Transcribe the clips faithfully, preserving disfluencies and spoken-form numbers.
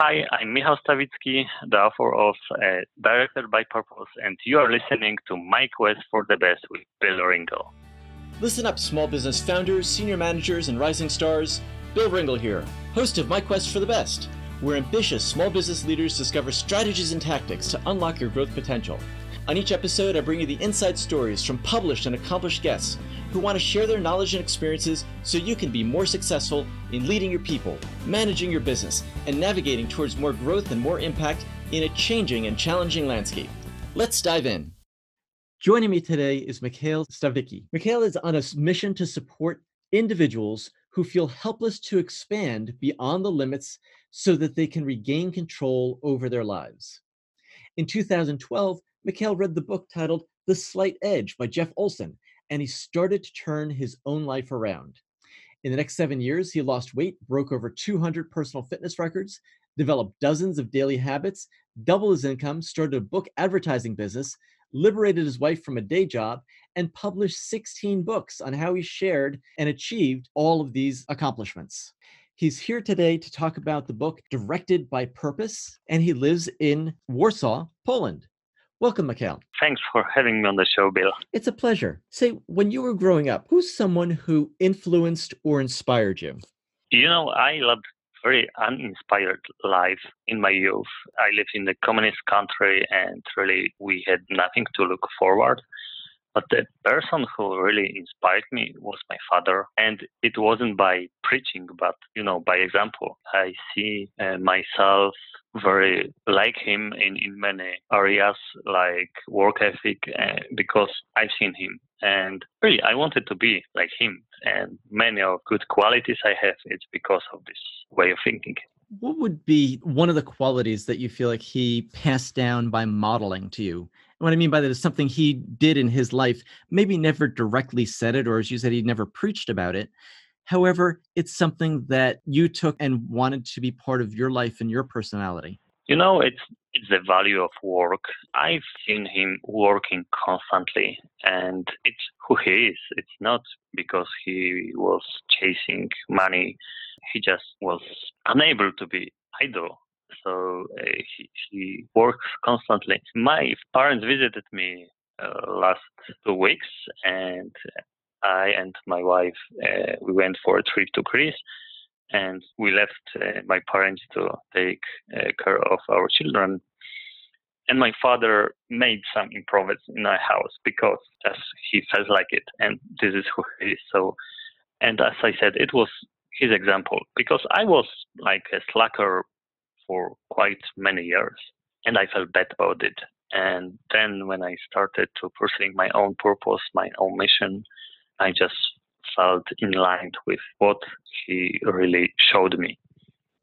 Hi, I'm Mikhail Stavisky, the author of uh, Directed by Purpose, and you are listening to My Quest for the Best with Bill Ringle. Listen up, small business founders, senior managers, and rising stars. Bill Ringle here, host of My Quest for the Best, where ambitious small business leaders discover strategies and tactics to unlock your growth potential. On each episode, I bring you the inside stories from published and accomplished guests who want to share their knowledge and experiences so you can be more successful in leading your people, managing your business, and navigating towards more growth and more impact in a changing and challenging landscape. Let's dive in. Joining me today is Mikhail Stavisky. Mikhail is on a mission to support individuals who feel helpless to expand beyond the limits so that they can regain control over their lives. In two thousand twelve, Mikhail read the book titled The Slight Edge by Jeff Olson, and he started to turn his own life around. In the next seven years, he lost weight, broke over two hundred personal fitness records, developed dozens of daily habits, doubled his income, started a book advertising business, liberated his wife from a day job, and published sixteen books on how he shared and achieved all of these accomplishments. He's here today to talk about the book Directed by Purpose, and he lives in Warsaw, Poland. Welcome, Mikhail. Thanks for having me on the show, Bill. It's a pleasure. Say, when you were growing up, who's someone who influenced or inspired you? You know, I loved very uninspired life in my youth. I lived in the communist country, and really we had nothing to look forward. But the person who really inspired me was my father. And it wasn't by preaching, but, you know, by example. I see uh, myself very like him in, in many areas, like work ethic, uh, because I've seen him. And really, I wanted to be like him. And many of good qualities I have, it's because of this way of thinking. What would be one of the qualities that you feel like he passed down by modeling to you? And what I mean by that is something he did in his life, maybe never directly said it, or as you said, he never preached about it. However, it's something that you took and wanted to be part of your life and your personality. You know, it's it's the value of work. I've seen him working constantly, and it's who he is. It's not because he was chasing money. He just was unable to be idle. So uh, he, he works constantly. My parents visited me uh, last two weeks, and I and my wife, uh, we went for a trip to Greece, and we left uh, my parents to take uh, care of our children. And my father made some improvements in our house because as he felt like it, and this is who he is. So, and as I said, it was his example, because I was like a slacker for quite many years, and I felt bad about it. And then when I started to pursuing my own purpose, my own mission, I just felt in line with what he really showed me.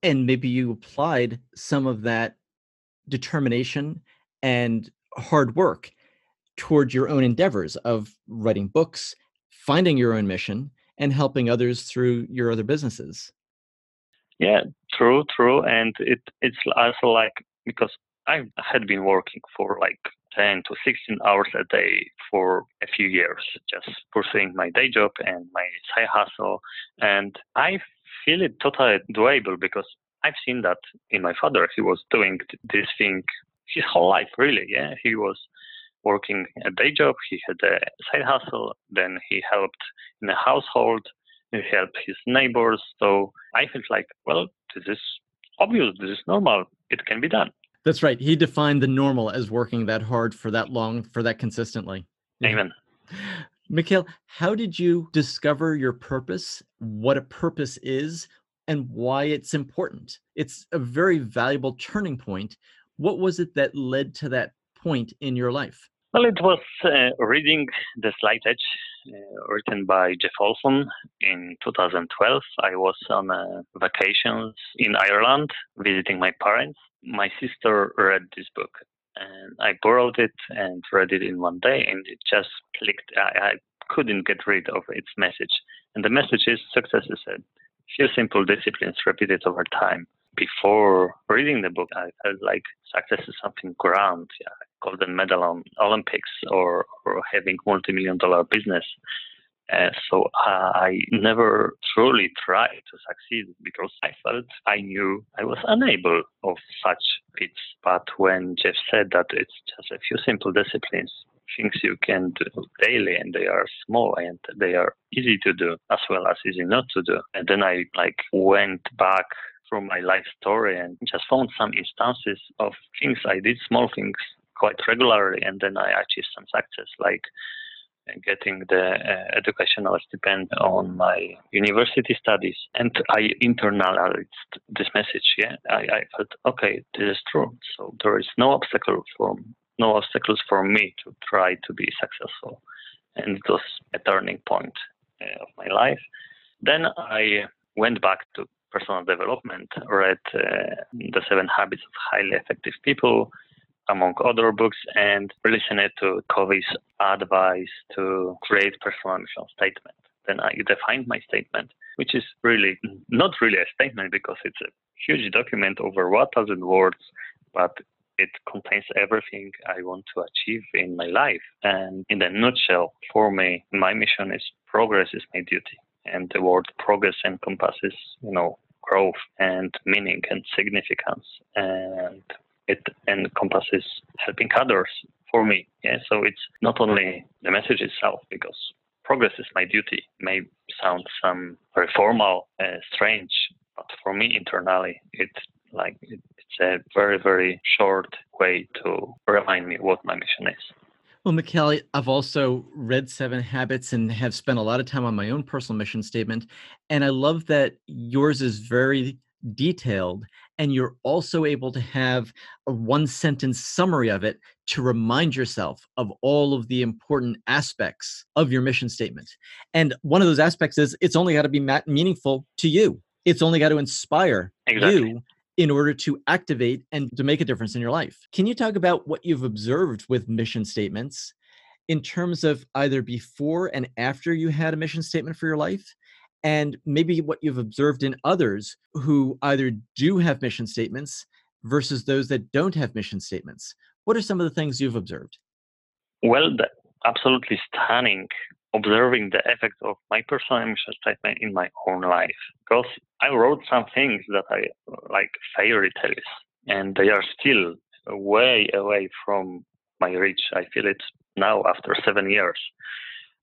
And maybe you applied some of that determination and hard work toward your own endeavors of writing books, finding your own mission, and helping others through your other businesses. Yeah, true, true. And it it's also like, because I had been working for like ten to sixteen hours a day for a few years, just pursuing my day job and my side hustle. And I feel it totally doable, because I've seen that in my father. He was doing this thing his whole life, really. Yeah, he was working a day job. He had a side hustle. Then he helped in the household. He helped his neighbors. So I felt like, well, this is obvious. This is normal. It can be done. That's right. He defined the normal as working that hard for that long, for that consistently. Amen. Mikhail, how did you discover your purpose, what a purpose is, and why it's important? It's a very valuable turning point. What was it that led to that point in your life? Well, it was uh, reading The Slight Edge, uh, written by Jeff Olson in two thousand twelve. I was on uh, vacations in Ireland, visiting my parents. My sister read this book, and I borrowed it and read it in one day, and it just clicked. I, I couldn't get rid of its message. And the message is, success is a few simple disciplines repeated over time. Before reading the book, I felt like success is something grand, yeah, golden medal on Olympics, or, or having multi-million dollar business. Uh, so I never truly tried to succeed because I felt I knew I was unable of such feats. But when Jeff said that it's just a few simple disciplines, things you can do daily, and they are small and they are easy to do as well as easy not to do. And then I like went back through my life story and just found some instances of things I did, small things quite regularly, and then I achieved some success, like getting the uh, educational stipend on my university studies. And I internalized this message. Yeah, I, I felt, okay, this is true. So there is no obstacle for no obstacles for me to try to be successful. And it was a turning point uh, of my life. Then I went back to personal development, read uh, The seven Habits of Highly Effective People, among other books, and listened to Covey's advice to create personal mission statement. Then I defined my statement, which is really not really a statement because it's a huge document over one thousand words, but it contains everything I want to achieve in my life. And in a nutshell, for me, my mission is progress is my duty. And the word progress encompasses, you know, growth and meaning and significance. And it encompasses helping others for me. Yeah. So it's not only the message itself, because progress is my duty may sound some very formal, uh, strange, but for me internally, it like it, it's a very, very short way to remind me what my mission is. Well, Mikhail, I've also read Seven Habits and have spent a lot of time on my own personal mission statement. And I love that yours is very detailed, and you're also able to have a one-sentence summary of it to remind yourself of all of the important aspects of your mission statement. And one of those aspects is it's only got to be meaningful to you. It's only got to inspire exactly. you in order to activate and to make a difference in your life. Can you talk about what you've observed with mission statements in terms of either before and after you had a mission statement for your life? And maybe what you've observed in others who either do have mission statements versus those that don't have mission statements. What are some of the things you've observed? Well, the absolutely stunning observing the effect of my personal mission statement in my own life. Because I wrote some things that I like fairy tales, and they are still way away from my reach. I feel it now after seven years.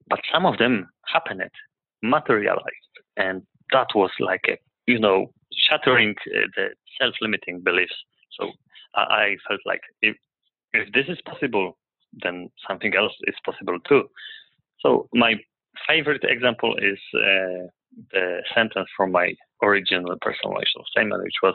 But some of them happened, materialized. And that was like, a, you know, shattering uh, the self-limiting beliefs. So I, I felt like if, if this is possible, then something else is possible too. So my favorite example is uh, the sentence from my original personal mission statement, which was,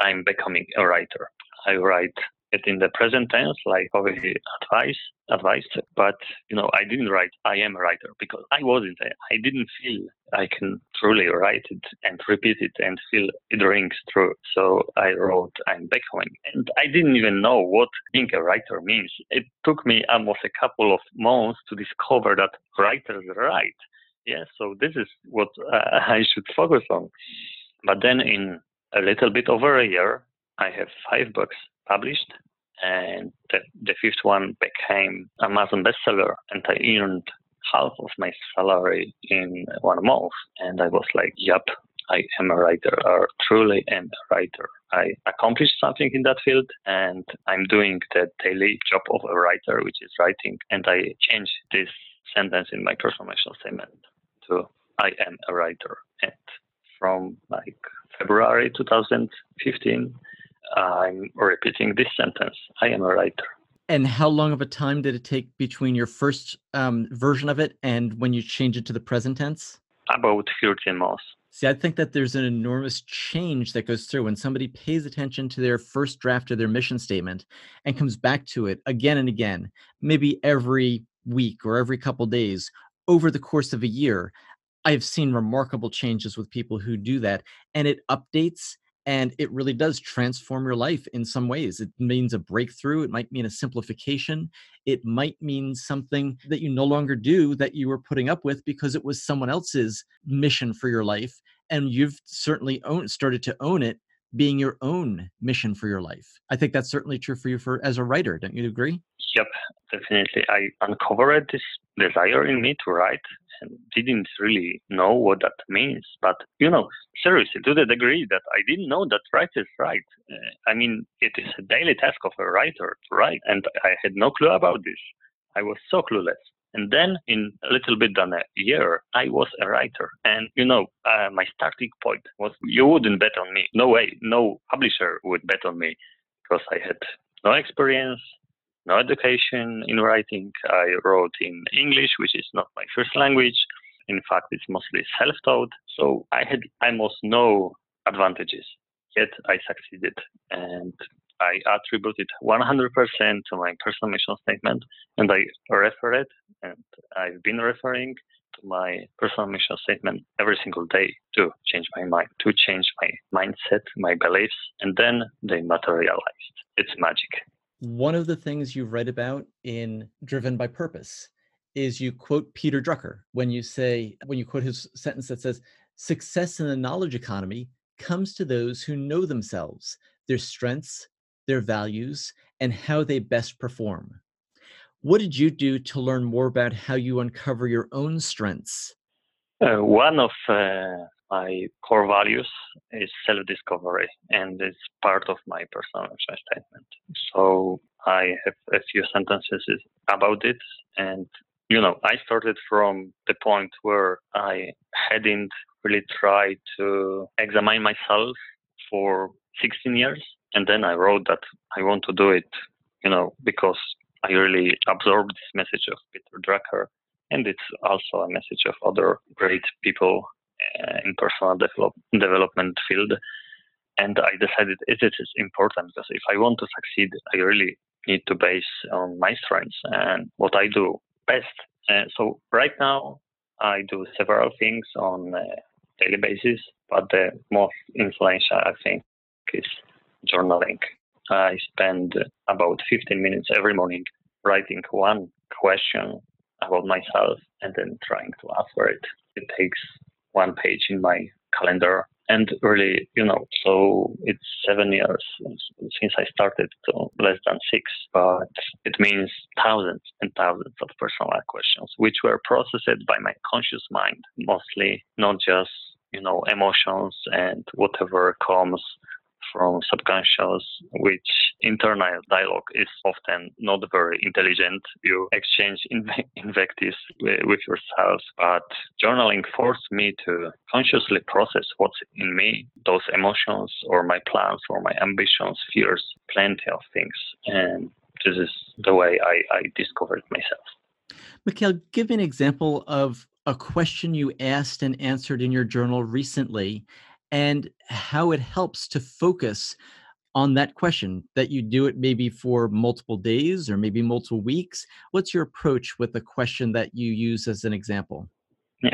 I'm becoming a writer. I write it in the present tense, like obviously advice, advised, but you know, I didn't write, I am a writer, because I wasn't, I didn't feel I can truly write it and repeat it and feel it rings through. So I wrote, I'm becoming, and I didn't even know what being a writer means. It took me almost a couple of months to discover that writers write. Yeah, so this is what uh, I should focus on. But then in a little bit over a year, I have five books published, and the, the fifth one became Amazon bestseller, and I earned half of my salary in one month. And I was like, yep, I am a writer, or truly am a writer. I accomplished something in that field, and I'm doing the daily job of a writer, which is writing. And I changed this sentence in my personal mission statement to I am a writer. And from like February two thousand fifteen, I'm repeating this sentence, I am a writer. And how long of a time did it take between your first um, version of it and when you change it to the present tense? About thirteen months. See, I think that there's an enormous change that goes through when somebody pays attention to their first draft of their mission statement and comes back to it again and again, maybe every week or every couple of days over the course of a year. I've seen remarkable changes with people who do that, and it updates. And it really does transform your life in some ways. It means a breakthrough. It might mean a simplification. It might mean something that you no longer do that you were putting up with because it was someone else's mission for your life. And you've certainly owned, started to own it being your own mission for your life. I think that's certainly true for you for as a writer. Don't you agree? Yep, definitely. I uncovered this desire in me to write, didn't really know what that means. But, you know, seriously, to the degree that I didn't know that write is right. Uh, I mean, it is a daily task of a writer to write. And I had no clue about this. I was so clueless. And then in a little bit than a year, I was a writer. And, you know, uh, my starting point was you wouldn't bet on me. No way. No publisher would bet on me because I had no experience, no education in writing. I wrote in English, which is not my first language. In fact, it's mostly self-taught. So I had almost no advantages, yet I succeeded. And I attribute it one hundred percent to my personal mission statement, and I refer it, and I've been referring to my personal mission statement every single day to change my mind, to change my mindset, my beliefs, and then they materialized. It's magic. One of the things you write about in Driven by Purpose is you quote Peter Drucker when you say, when you quote his sentence that says, "Success in the knowledge economy comes to those who know themselves, their strengths, their values, and how they best perform." What did you do to learn more about how you uncover your own strengths? Uh, one of uh, my core values is self-discovery, and it's part of my personal mission statement. So I have a few sentences about it. And, you know, I started from the point where I hadn't really tried to examine myself for sixteen years. And then I wrote that I want to do it, you know, because I really absorbed this message of Peter Drucker. And it's also a message of other great people uh, in personal develop- development field. And I decided it, it is important because if I want to succeed, I really need to base on my strengths and what I do best. Uh, so right now, I do several things on a daily basis, but the most influential, I think, is journaling. I spend about fifteen minutes every morning writing one question about myself and then trying to answer it. It takes one page in my calendar. And really, you know, so it's seven years since I started, so less than six, but it means thousands and thousands of personal questions, which were processed by my conscious mind, mostly, not just, you know, emotions and whatever comes from subconscious, which internal dialogue is often not very intelligent. You exchange inve- invectives with yourself, but journaling forced me to consciously process what's in me, those emotions or my plans or my ambitions, fears, plenty of things. And this is the way I, I discovered myself. Mikhail, give me an example of a question you asked and answered in your journal recently, and how it helps to focus on that question, that you do it maybe for multiple days or maybe multiple weeks. What's your approach with the question that you use as an example?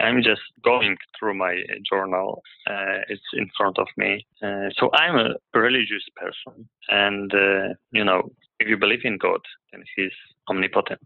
I'm just going through my journal. Uh, it's in front of me. Uh, so I'm a religious person. And, uh, you know, if you believe in God, then he's omnipotent.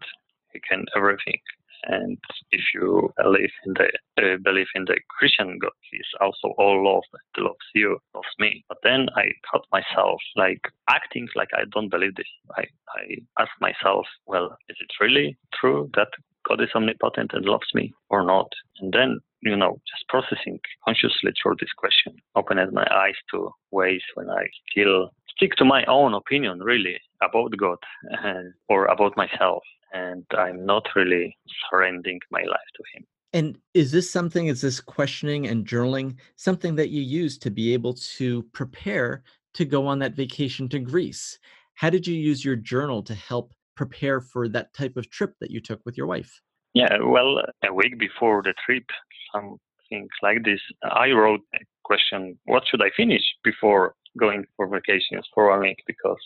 He can everything. And if you believe in the uh, believe in the Christian God, he's also all love, and loves you, loves me. But then I caught myself like acting like I don't believe this. I I asked myself, well, is it really true that God is omnipotent and loves me or not? And then, you know, just processing consciously through this question opened my eyes to ways when I still stick to my own opinion, really, about God uh, or about myself. And I'm not really surrendering my life to him. And is this something, is this questioning and journaling something that you use to be able to prepare to go on that vacation to Greece? How did you use your journal to help prepare for that type of trip that you took with your wife? Yeah, well, a week before the trip, something like this, I wrote a question, what should I finish before going for vacations for a week? Because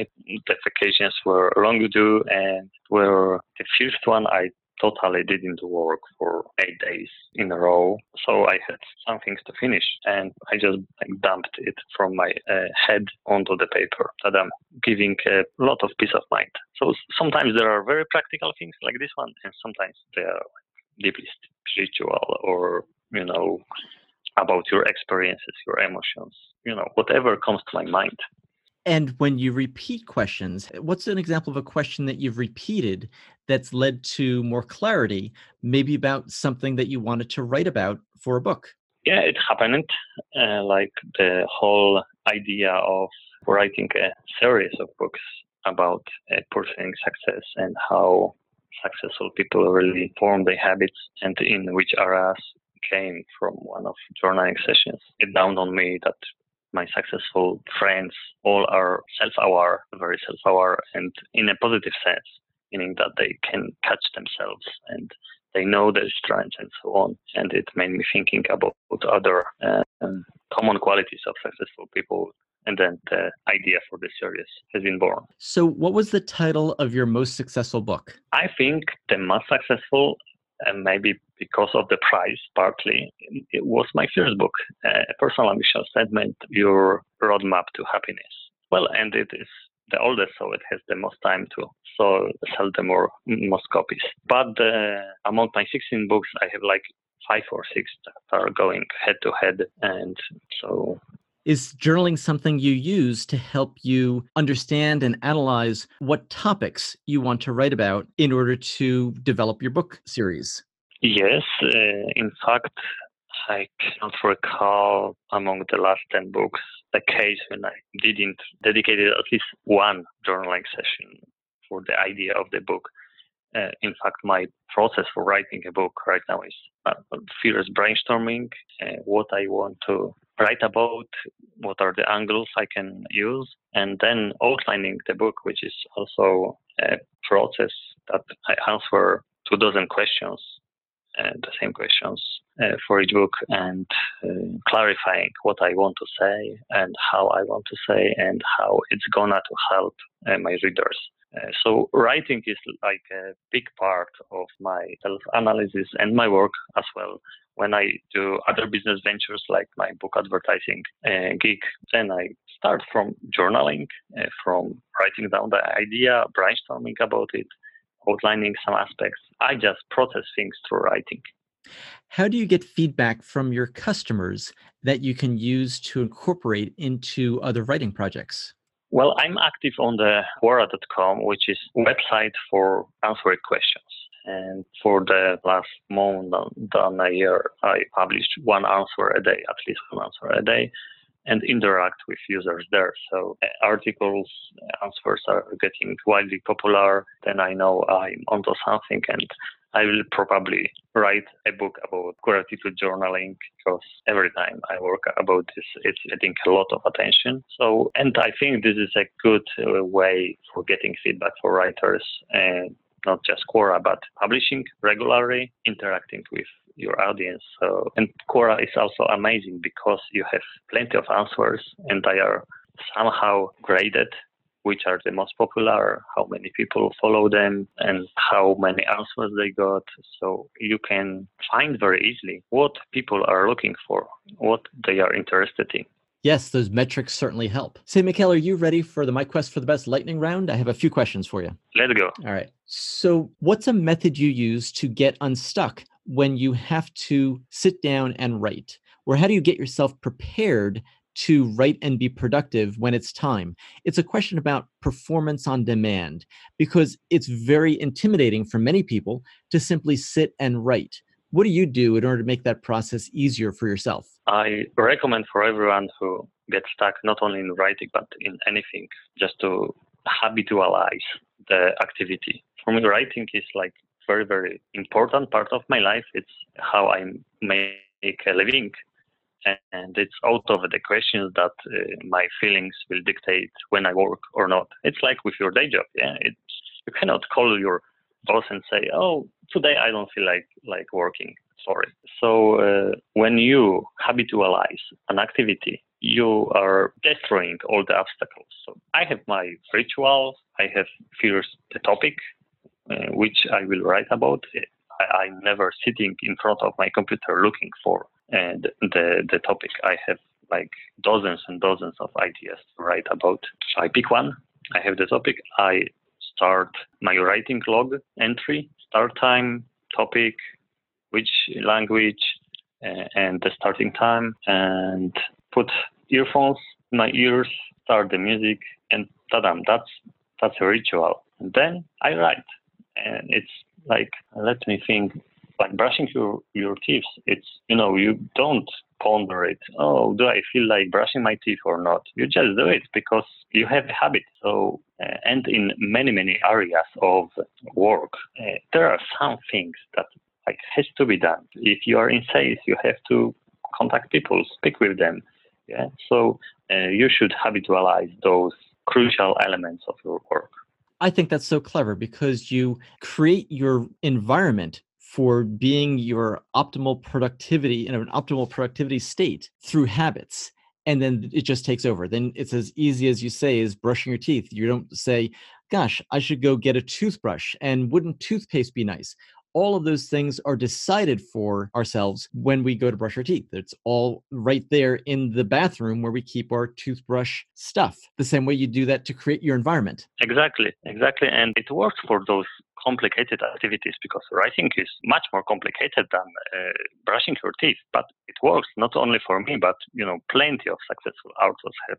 It, the vacations were long due, and were the first one I totally didn't work for eight days in a row. So I had some things to finish, and I just like, dumped it from my uh, head onto the paper. That I'm giving a lot of peace of mind. So sometimes there are very practical things like this one, and sometimes they are deeply spiritual or, you know, about your experiences, your emotions, you know, whatever comes to my mind. And when you repeat questions, what's an example of a question that you've repeated that's led to more clarity, maybe about something that you wanted to write about for a book? Yeah, it happened. Uh, like the whole idea of writing a series of books about uh, pursuing success and how successful people really form their habits and in which areas came from one of journaling sessions. It dawned on me that my successful friends all are self-aware, very self-aware, and in a positive sense, meaning that they can catch themselves and they know their strengths and so on. And it made me thinking about other uh, common qualities of successful people. And then the idea for this series has been born. So what was the title of your most successful book? I think the most successful, and maybe because of the price, partly, it was my first book, uh, Personal Ambition Statement, Your Roadmap to Happiness. Well, and it is the oldest, so it has the most time to so sell the more, most copies. But uh, among my sixteen books, I have like five or six that are going head to head. And so... Is journaling something you use to help you understand and analyze what topics you want to write about in order to develop your book series? Yes. Uh, in fact, I cannot recall among the last ten books a case when I didn't dedicate at least one journaling session for the idea of the book. Uh, in fact, my process for writing a book right now is uh, fierce brainstorming, uh, what I want to write about, what are the angles I can use, and then outlining the book, which is also a process that I answer two dozen questions, uh, the same questions uh, for each book, and uh, clarifying what I want to say and how I want to say and how it's going to help uh, my readers. Uh, so writing is like a big part of my self-analysis and my work as well. When I do other business ventures like my book advertising uh, gig, then I start from journaling, uh, from writing down the idea, brainstorming about it, outlining some aspects. I just process things through writing. How do you get feedback from your customers that you can use to incorporate into other writing projects? Well, I'm active on the Quora dot com, which is a website for answering questions. And for the last more than a year, I published one answer a day, at least one answer a day, and interact with users there. So uh, articles, answers are getting widely popular. Then I know I'm onto something, and I will probably write a book about gratitude journaling, because every time I work about this, it's getting a lot of attention. So, and I think this is a good uh, way for getting feedback for writers, and not just Quora, but publishing regularly, interacting with your audience. So, and Quora is also amazing because you have plenty of answers and they are somehow graded, which are the most popular, how many people follow them and how many answers they got. So you can find very easily what people are looking for, what they are interested in. Yes, those metrics certainly help. So, Mikhail, are you ready for the My Quest for the Best lightning round? I have a few questions for you. Let's go. All right. So what's a method you use to get unstuck when you have to sit down and write? Or how do you get yourself prepared to write and be productive when it's time? It's a question about performance on demand, because it's very intimidating for many people to simply sit and write. What do you do in order to make that process easier for yourself? I recommend for everyone who gets stuck, not only in writing, but in anything, just to habitualize the activity. For me, writing is like very, very important part of my life. It's how I make a living. And it's out of the questions that uh, my feelings will dictate when I work or not. It's like with your day job. Yeah, it's, you cannot call your boss and say, oh, today I don't feel like like working, sorry. So uh, when you habitualize an activity, you are destroying all the obstacles. So I have my ritual, I have first the topic, uh, which I will write about. I, I'm never sitting in front of my computer looking for uh, the, the topic. I have like dozens and dozens of ideas to write about. I pick one, I have the topic, I start my writing log entry, start time, topic, which language, uh, and the starting time, and put earphones in my ears, start the music, ta-dam, that's, that's a ritual. Then I write. And it's like, let me think, like brushing your, your teeth. It's, you know, you don't ponder it. Oh, do I feel like brushing my teeth or not? You just do it because you have a habit. So, uh, and in many, many areas of work, uh, there are some things that like has to be done. If you are in sales, you have to contact people, speak with them. Yeah. So uh, you should habitualize those crucial elements of your work. I think that's so clever because you create your environment for being your optimal productivity in an optimal productivity state through habits. And then it just takes over. Then it's as easy as you say is brushing your teeth. You don't say, gosh, I should go get a toothbrush and wouldn't toothpaste be nice? All of those things are decided for ourselves when we go to brush our teeth. It's all right there in the bathroom where we keep our toothbrush stuff. The same way you do that to create your environment. Exactly, exactly. And it works for those complicated activities because writing is much more complicated than uh, brushing your teeth. But it works not only for me, but, you know, plenty of successful authors have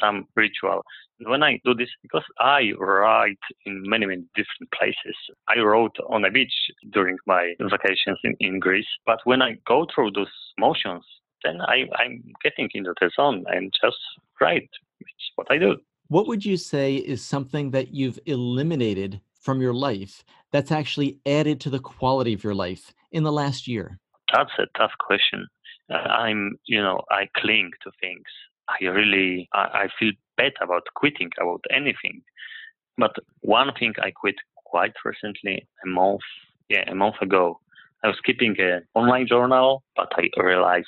some ritual. When I do this, because I write in many, many different places. I wrote on a beach during my vacations in, in Greece. But when I go through those motions, then I, I'm getting into the zone and just write, which is what I do. What would you say is something that you've eliminated from your life that's actually added to the quality of your life in the last year? That's a tough question. I'm, you know, I cling to things. I really, I, I feel bad about quitting about anything. But one thing I quit quite recently, a month, yeah, a month ago. I was keeping an online journal, but I realized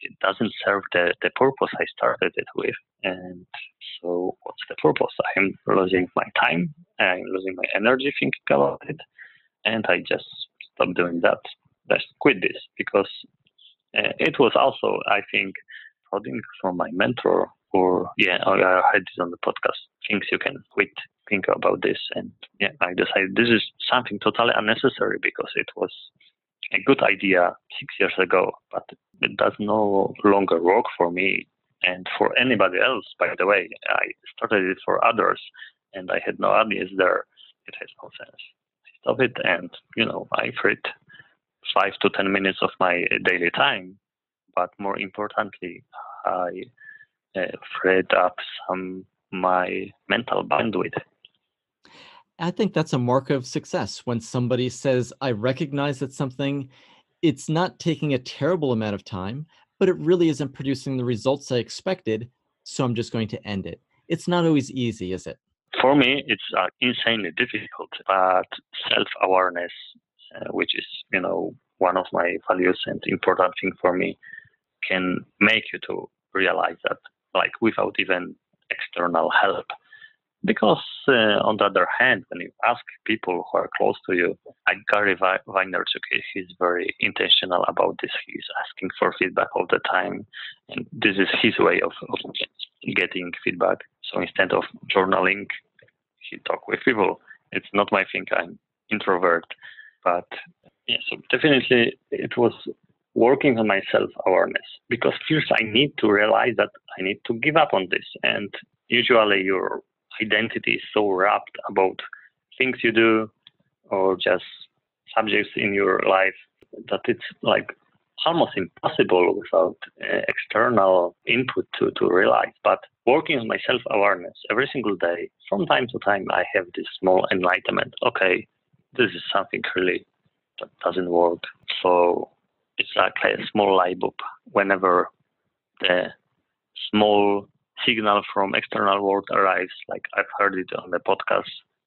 it doesn't serve the, the purpose I started it with. And so what's the purpose? I'm losing my time. I'm losing my energy thinking about it. And I just stopped doing that. Just quit this because uh, it was also, I think, prodding from my mentor or, yeah, I had this on the podcast, things you can quit, think about this. And yeah, I decided this is something totally unnecessary because it was a good idea six years ago, but it does no longer work for me and for anybody else, by the way. I started it for others and I had no audience there. It has no sense. I stopped it and, you know, I freed five to ten minutes of my daily time. But more importantly, I uh, freed up some my mental bandwidth. I think that's a mark of success when somebody says, I recognize that something, it's not taking a terrible amount of time, but it really isn't producing the results I expected, so I'm just going to end it. It's not always easy, is it? For me, it's uh, insanely difficult, but self-awareness, uh, which is, you know, one of my values and important thing for me, can make you to realize that, like, without even external help. Because uh, on the other hand, when you ask people who are close to you, like Gary Vaynerchuk, he's very intentional about this. He's asking for feedback all the time. And this is his way of, of getting feedback. So instead of journaling, he talk with people. It's not my thing. I'm introvert. But yeah, so definitely it was working on my self-awareness because first I need to realize that I need to give up on this. And usually you're identity is so wrapped about things you do or just subjects in your life that it's like almost impossible without uh, external input to, to realize. But working on my self-awareness every single day, from time to time, I have this small enlightenment. Okay, this is something really that doesn't work. So it's like a small light bulb. Whenever the small signal from external world arrives, like I've heard it on the podcast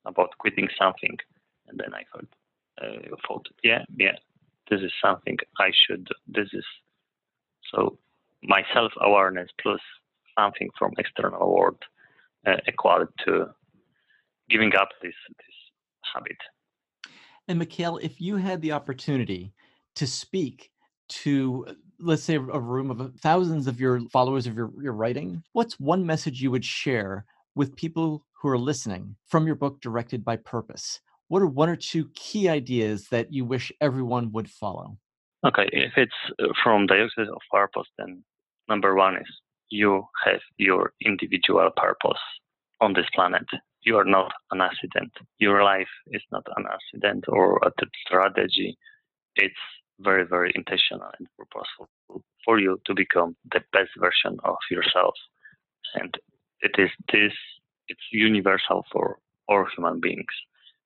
about quitting something, and then I heard, uh, thought, yeah, yeah, this is something I should do. This is so my self-awareness plus something from external world uh, equal to giving up this this habit. And Mikhail, if you had the opportunity to speak to, let's say, a room of thousands of your followers of your, your writing, what's one message you would share with people who are listening from your book, Directed by Purpose? What are one or two key ideas that you wish everyone would follow? Okay, if it's from Directed of Purpose, then number one is you have your individual purpose. on this planet. You are not an accident. Your life is not an accident or a strategy. It's very, very intentional and purposeful for you to become the best version of yourself. And it is this, it's universal for all human beings.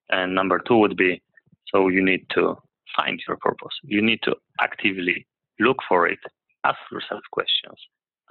And number two would be, so you need to find your purpose. You need to actively look for it, ask yourself questions,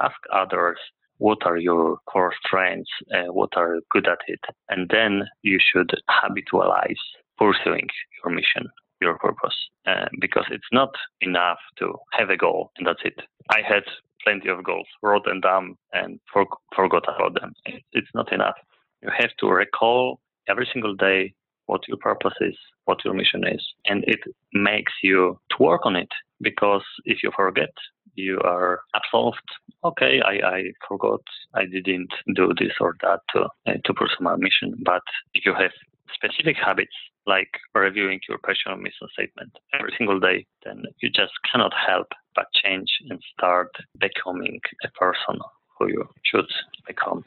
ask others, what are your core strengths, uh, what are you good at it? And then you should habitualize pursuing your mission, your purpose, uh, because it's not enough to have a goal and that's it. I had plenty of goals, wrote them down and for, forgot about them. It's not enough. You have to recall every single day what your purpose is, what your mission is. And it makes you to work on it, because if you forget, you are absolved. Okay, I, I forgot, I didn't do this or that to, uh, to pursue my mission. But if you have specific habits, like reviewing your personal mission statement every single day, then you just cannot help but change and start becoming a person who you should become.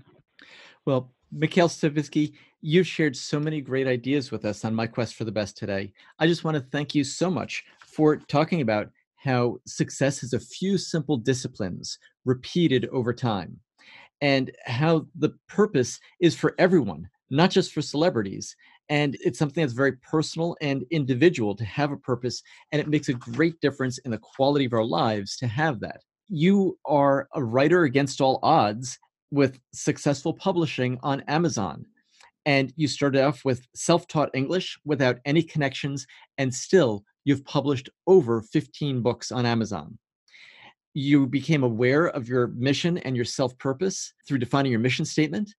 Well, Mikhail Stavisky, you've shared so many great ideas with us on My Quest for the Best today. I just want to thank you so much for talking about how success is a few simple disciplines repeated over time, and how the purpose is for everyone, not just for celebrities. And it's something that's very personal and individual to have a purpose, and it makes a great difference in the quality of our lives to have that. You are a writer against all odds with successful publishing on Amazon. And you started off with self-taught English without any connections, and still you've published over fifteen books on Amazon. You became aware of your mission and your self-purpose through defining your mission statement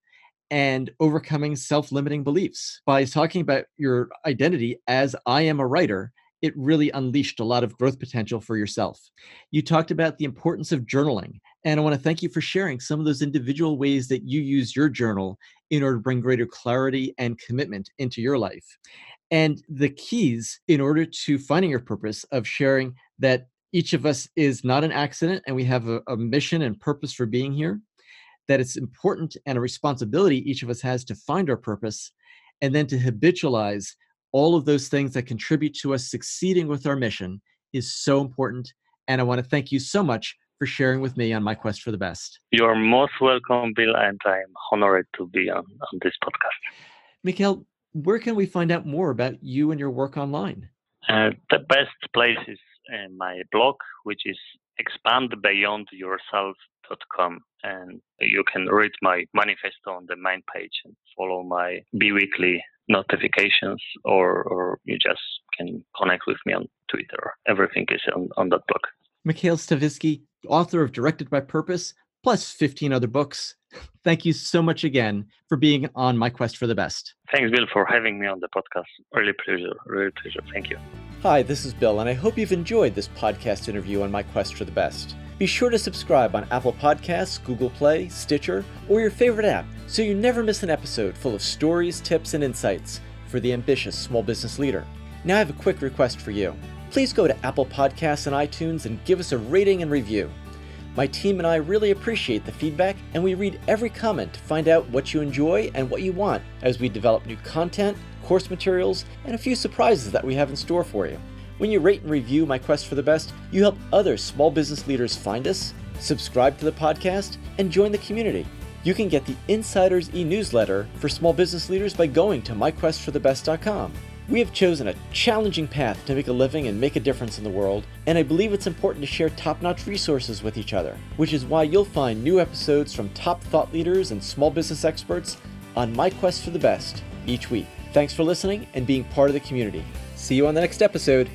and overcoming self-limiting beliefs. By talking about your identity as I am a writer, it really unleashed a lot of growth potential for yourself. You talked about the importance of journaling, and I want to thank you for sharing some of those individual ways that you use your journal in order to bring greater clarity and commitment into your life. And the keys in order to finding your purpose of sharing that each of us is not an accident and we have a, a mission and purpose for being here, that it's important and a responsibility each of us has to find our purpose, and then to habitualize all of those things that contribute to us succeeding with our mission is so important. And I want to thank you so much for sharing with me on My Quest for the Best. You're most welcome, Bill, and I'm honored to be on, on this podcast. Mikhail, where can we find out more about you and your work online? Uh, the best place is uh, my blog, which is expand beyond yourself dot com. And you can read my manifesto on the main page and follow my bi-weekly notifications, or, or you just can connect with me on Twitter. Everything is on, on that blog. Mikhail Stavisky, author of Directed by Purpose, plus fifteen other books. Thank you so much again for being on My Quest for the Best. Thanks, Bill, for having me on the podcast. Really pleasure. Really pleasure. Thank you. Hi, this is Bill, and I hope you've enjoyed this podcast interview on My Quest for the Best. Be sure to subscribe on Apple Podcasts, Google Play, Stitcher, or your favorite app so you never miss an episode full of stories, tips, and insights for the ambitious small business leader. Now I have a quick request for you. Please go to Apple Podcasts and iTunes and give us a rating and review. My team and I really appreciate the feedback, and we read every comment to find out what you enjoy and what you want as we develop new content, course materials, and a few surprises that we have in store for you. When you rate and review My Quest for the Best, you help other small business leaders find us, subscribe to the podcast, and join the community. You can get the Insider's e-newsletter for small business leaders by going to my quest for the best dot com. We have chosen a challenging path to make a living and make a difference in the world, and I believe it's important to share top-notch resources with each other, which is why you'll find new episodes from top thought leaders and small business experts on My Quest for the Best each week. Thanks for listening and being part of the community. See you on the next episode.